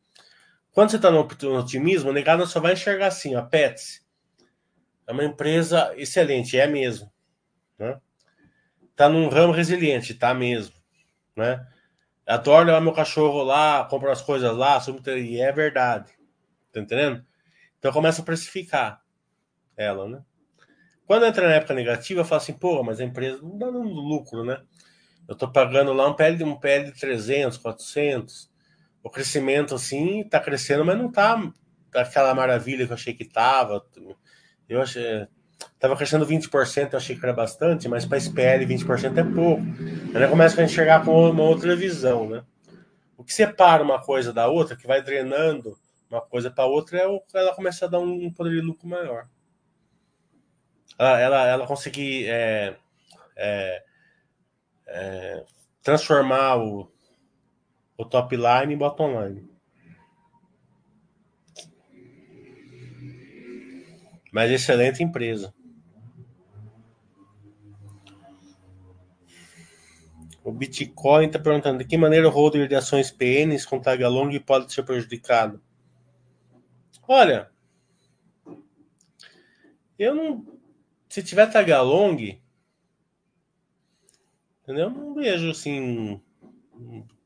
Quando você está no, no otimismo, o negado só vai enxergar assim, a Petz é uma empresa excelente, é mesmo, né? Tá num ramo resiliente, tá mesmo, né? Adoro levar meu cachorro lá, compro as coisas lá, e é verdade. Tá entendendo? Então começa a precificar ela, né? Quando entra na época negativa, eu falo assim, pô, mas a empresa não dá dando lucro, né? Eu tô pagando lá um P L de, um P L de trezentos, quatrocentos. O crescimento, assim, tá crescendo, mas não tá aquela maravilha que eu achei que tava. Eu achei... Tava crescendo vinte por cento, eu achei que era bastante, mas pra esse P L vinte por cento é pouco. Aí começa a enxergar com uma outra visão, né? O que separa uma coisa da outra, que vai drenando uma coisa pra outra, é ela começa a dar um poder de lucro maior. Ela, ela, ela conseguir é, é, é, transformar o, o top line em bottom line. Mas excelente empresa. O Bitcoin está perguntando de que maneira o holder de ações P Ns com tag along pode ser prejudicado. Olha, Eu não... Se tiver tagalong, eu não vejo, assim,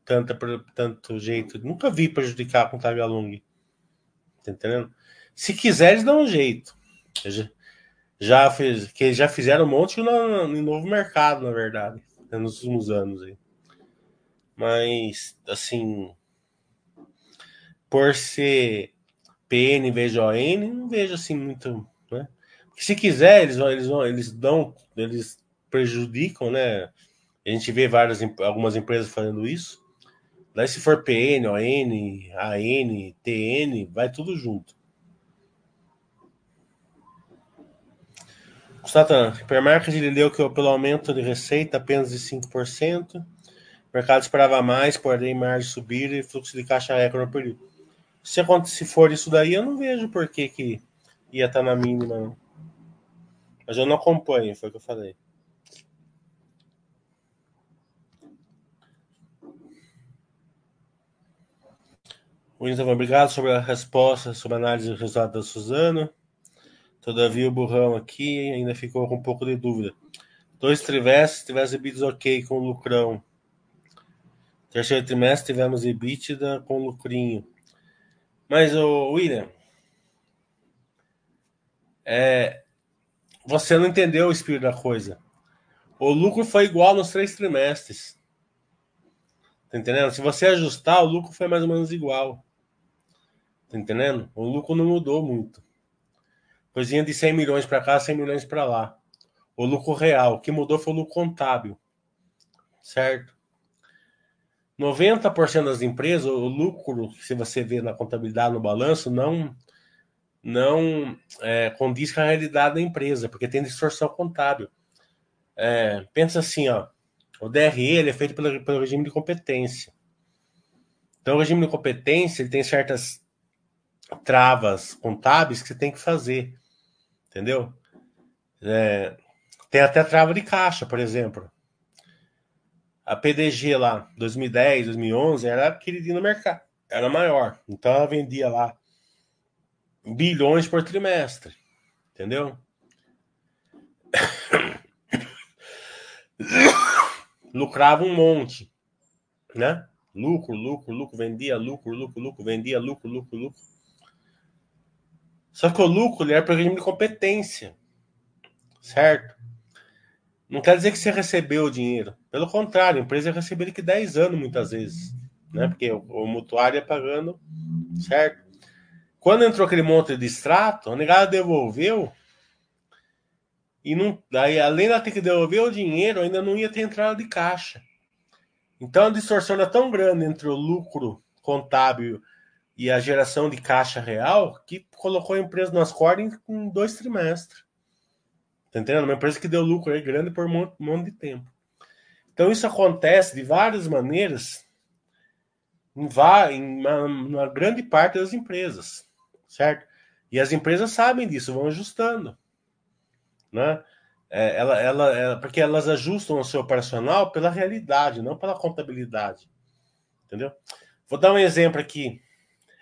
tanta, tanto jeito. Nunca vi prejudicar com tagalong. Tá entendendo? Se quiser, eles dão um jeito. Já, fez, que já fizeram um monte no, no novo mercado, na verdade, nos últimos anos aí. Mas, assim, por ser P N, V J N, não vejo assim muito, né? Porque se quiser, eles vão, eles vão, eles dão, eles prejudicam, né? A gente vê várias, algumas empresas fazendo isso. Daí se for P N, O N, A N, T N, vai tudo junto. Satan, hipermercado ele deu que pelo aumento de receita apenas de cinco por cento. O mercado esperava mais, porém margem subir e fluxo de caixa recorde no período. Se, se for isso daí, eu não vejo por que, que ia estar na mínima, não. Mas eu não acompanho, foi o que eu falei. O Intelbras, obrigado sobre a resposta, sobre a análise do resultado da Suzano. Todavia, o burrão aqui ainda ficou com um pouco de dúvida. Dois trimestres, tivemos EBITDA ok com lucrão. Terceiro trimestre, tivemos EBITDA com lucrinho. Mas, ô, William, é, você não entendeu o espírito da coisa. O lucro foi igual nos três trimestres. Tá entendendo? Se você ajustar, o lucro foi mais ou menos igual. Tá entendendo? O lucro não mudou muito. Coisinha de cem milhões para cá, cem milhões para lá. O lucro real. O que mudou foi o lucro contábil. Certo? noventa por cento das empresas, o lucro, se você vê na contabilidade, no balanço, não, não é, condiz com a realidade da empresa, porque tem distorção contábil. É, pensa assim, ó, o D R E ele é feito pelo, pelo regime de competência. Então, o regime de competência ele tem certas travas contábeis que você tem que fazer. Entendeu? É, tem até trava de caixa, por exemplo. A P D G lá, dois mil e dez, dois mil e onze, era queridinha no mercado. Era maior. Então, ela vendia lá bilhões por trimestre. Entendeu? Lucrava um monte. Né? Lucro, lucro, lucro, vendia, lucro, lucro, lucro, vendia, lucro, lucro, lucro. Só que o lucro ele era para o regime de competência, certo? Não quer dizer que você recebeu o dinheiro. Pelo contrário, a empresa ia receber daqui dez anos, muitas vezes, né? Porque o, o mutuário ia pagando, certo? Quando entrou aquele monte de extrato, a negada devolveu, e não, daí, além de ter que devolver o dinheiro, ainda não ia ter entrada de caixa. Então, a distorção era tão grande entre o lucro contábil e a geração de caixa real, que colocou a empresa nas cordas em dois trimestres. Tá entendendo? Uma empresa que deu lucro aí grande por um monte de tempo. Então, isso acontece de várias maneiras em, em uma, uma grande parte das empresas, certo? E as empresas sabem disso, vão ajustando, né? É, ela, ela, ela, porque elas ajustam o seu operacional pela realidade, não pela contabilidade. Entendeu? Vou dar um exemplo aqui.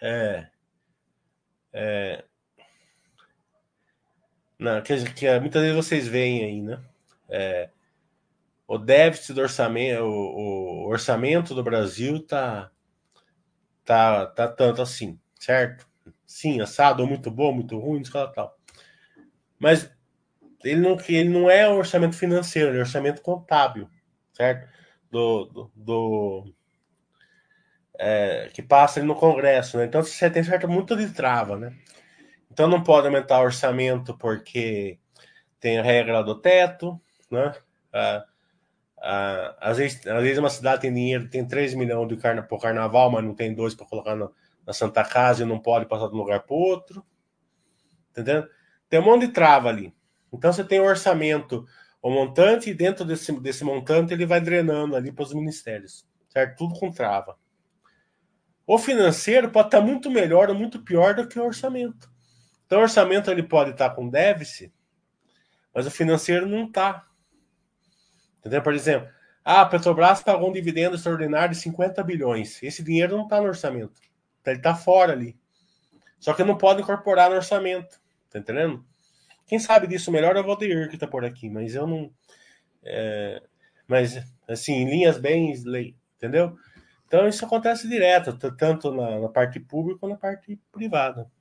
É, é, não, que, que muitas vezes vocês veem aí, né? É, o déficit do orçamento, o, o orçamento do Brasil tá, tá, tá tanto assim, certo? Sim, assado, muito bom, muito ruim, tal, tal. Mas ele não, ele não é um orçamento financeiro, ele é um orçamento contábil, certo? Do, do, do É, que passa ali no Congresso, né? Então você tem certo muito de trava, né? Então não pode aumentar o orçamento porque tem a regra do teto, né? Ah, ah, às, vezes, às vezes uma cidade tem dinheiro, tem três milhões de carna, pro carnaval, mas não tem dois para colocar no, na Santa Casa e não pode passar de um lugar para outro, entendendo? Tem um monte de trava ali. Então você tem o orçamento, o montante, e dentro desse, desse montante ele vai drenando ali para os ministérios, certo? Tudo com trava. O financeiro pode estar muito melhor ou muito pior do que o orçamento. Então, o orçamento ele pode estar com déficit, mas o financeiro não está. Entendeu? Por exemplo, ah, a Petrobras pagou um dividendo extraordinário de cinquenta bilhões. Esse dinheiro não está no orçamento. Então, ele está fora ali. Só que não pode incorporar no orçamento. Está entendendo? Quem sabe disso melhor é o Valdeir, que tá por aqui, mas eu não... É, mas, assim, em linhas bem... Entendeu? Então, isso acontece direto, tanto na, na parte pública quanto na parte privada.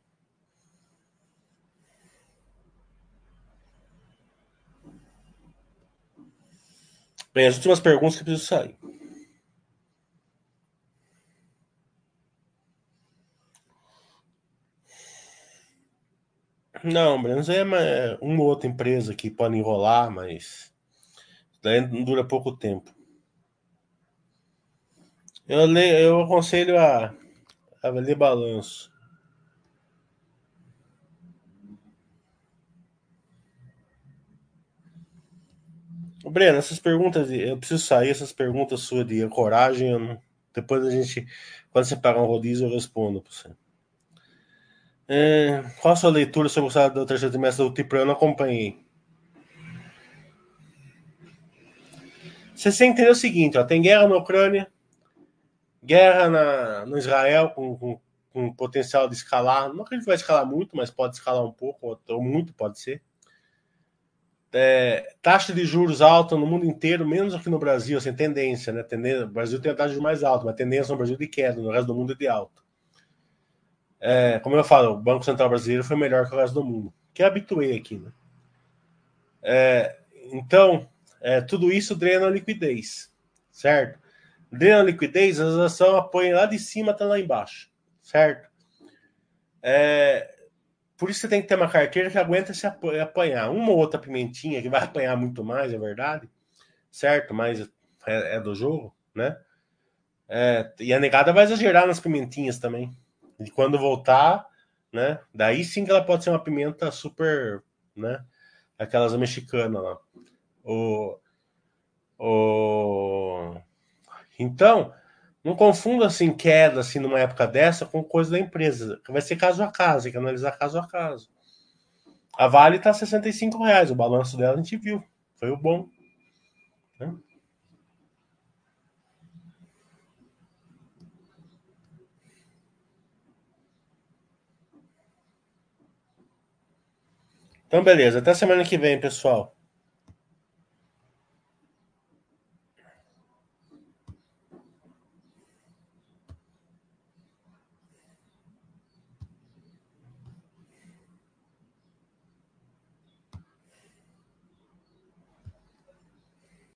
Bem, as últimas perguntas que eu preciso sair. Não, Breno, é uma, uma outra empresa que pode enrolar, mas daí não dura pouco tempo. Eu, le, eu aconselho a, a ler balanço. Breno, essas perguntas, de, eu preciso sair, essas perguntas suas de coragem, eu não, depois a gente, quando você pagar um rodízio, eu respondo para você. É, qual a sua leitura sobre o resultado do terceiro trimestre do Tiprano? Acompanhei. Você tem que entender o seguinte, ó, tem guerra na Ucrânia, guerra na, no Israel com, com, com potencial de escalar. Não acredito que vai escalar muito, mas pode escalar um pouco, ou, ou muito pode ser. É, taxa de juros alta no mundo inteiro, menos aqui no Brasil, assim, tendência, né? Tendência, o Brasil tem a taxa de juros mais alta, mas tendência no Brasil de queda, no resto do mundo é de alta. É, como eu falo, o Banco Central Brasileiro foi melhor que o resto do mundo, que eu habituei aqui, né? É, então, é, tudo isso drena a liquidez, certo? Drena a liquidez, a ação apoia lá de cima até lá embaixo, certo? É, por isso você tem que ter uma carteira que aguenta se apanhar. Uma ou outra pimentinha que vai apanhar muito mais, é verdade, certo? Mas é, é do jogo, né? É, e a negada vai exagerar nas pimentinhas também. E quando voltar, né? Daí sim que ela pode ser uma pimenta super, né? Aquelas mexicanas lá. O, o... Então, não confunda assim, queda assim, numa época dessa com coisa da empresa. Vai ser caso a caso, tem que analisar caso a caso. A Vale está sessenta e cinco reais, o balanço dela a gente viu. Foi o bom, né? Então, beleza. Até semana que vem, pessoal.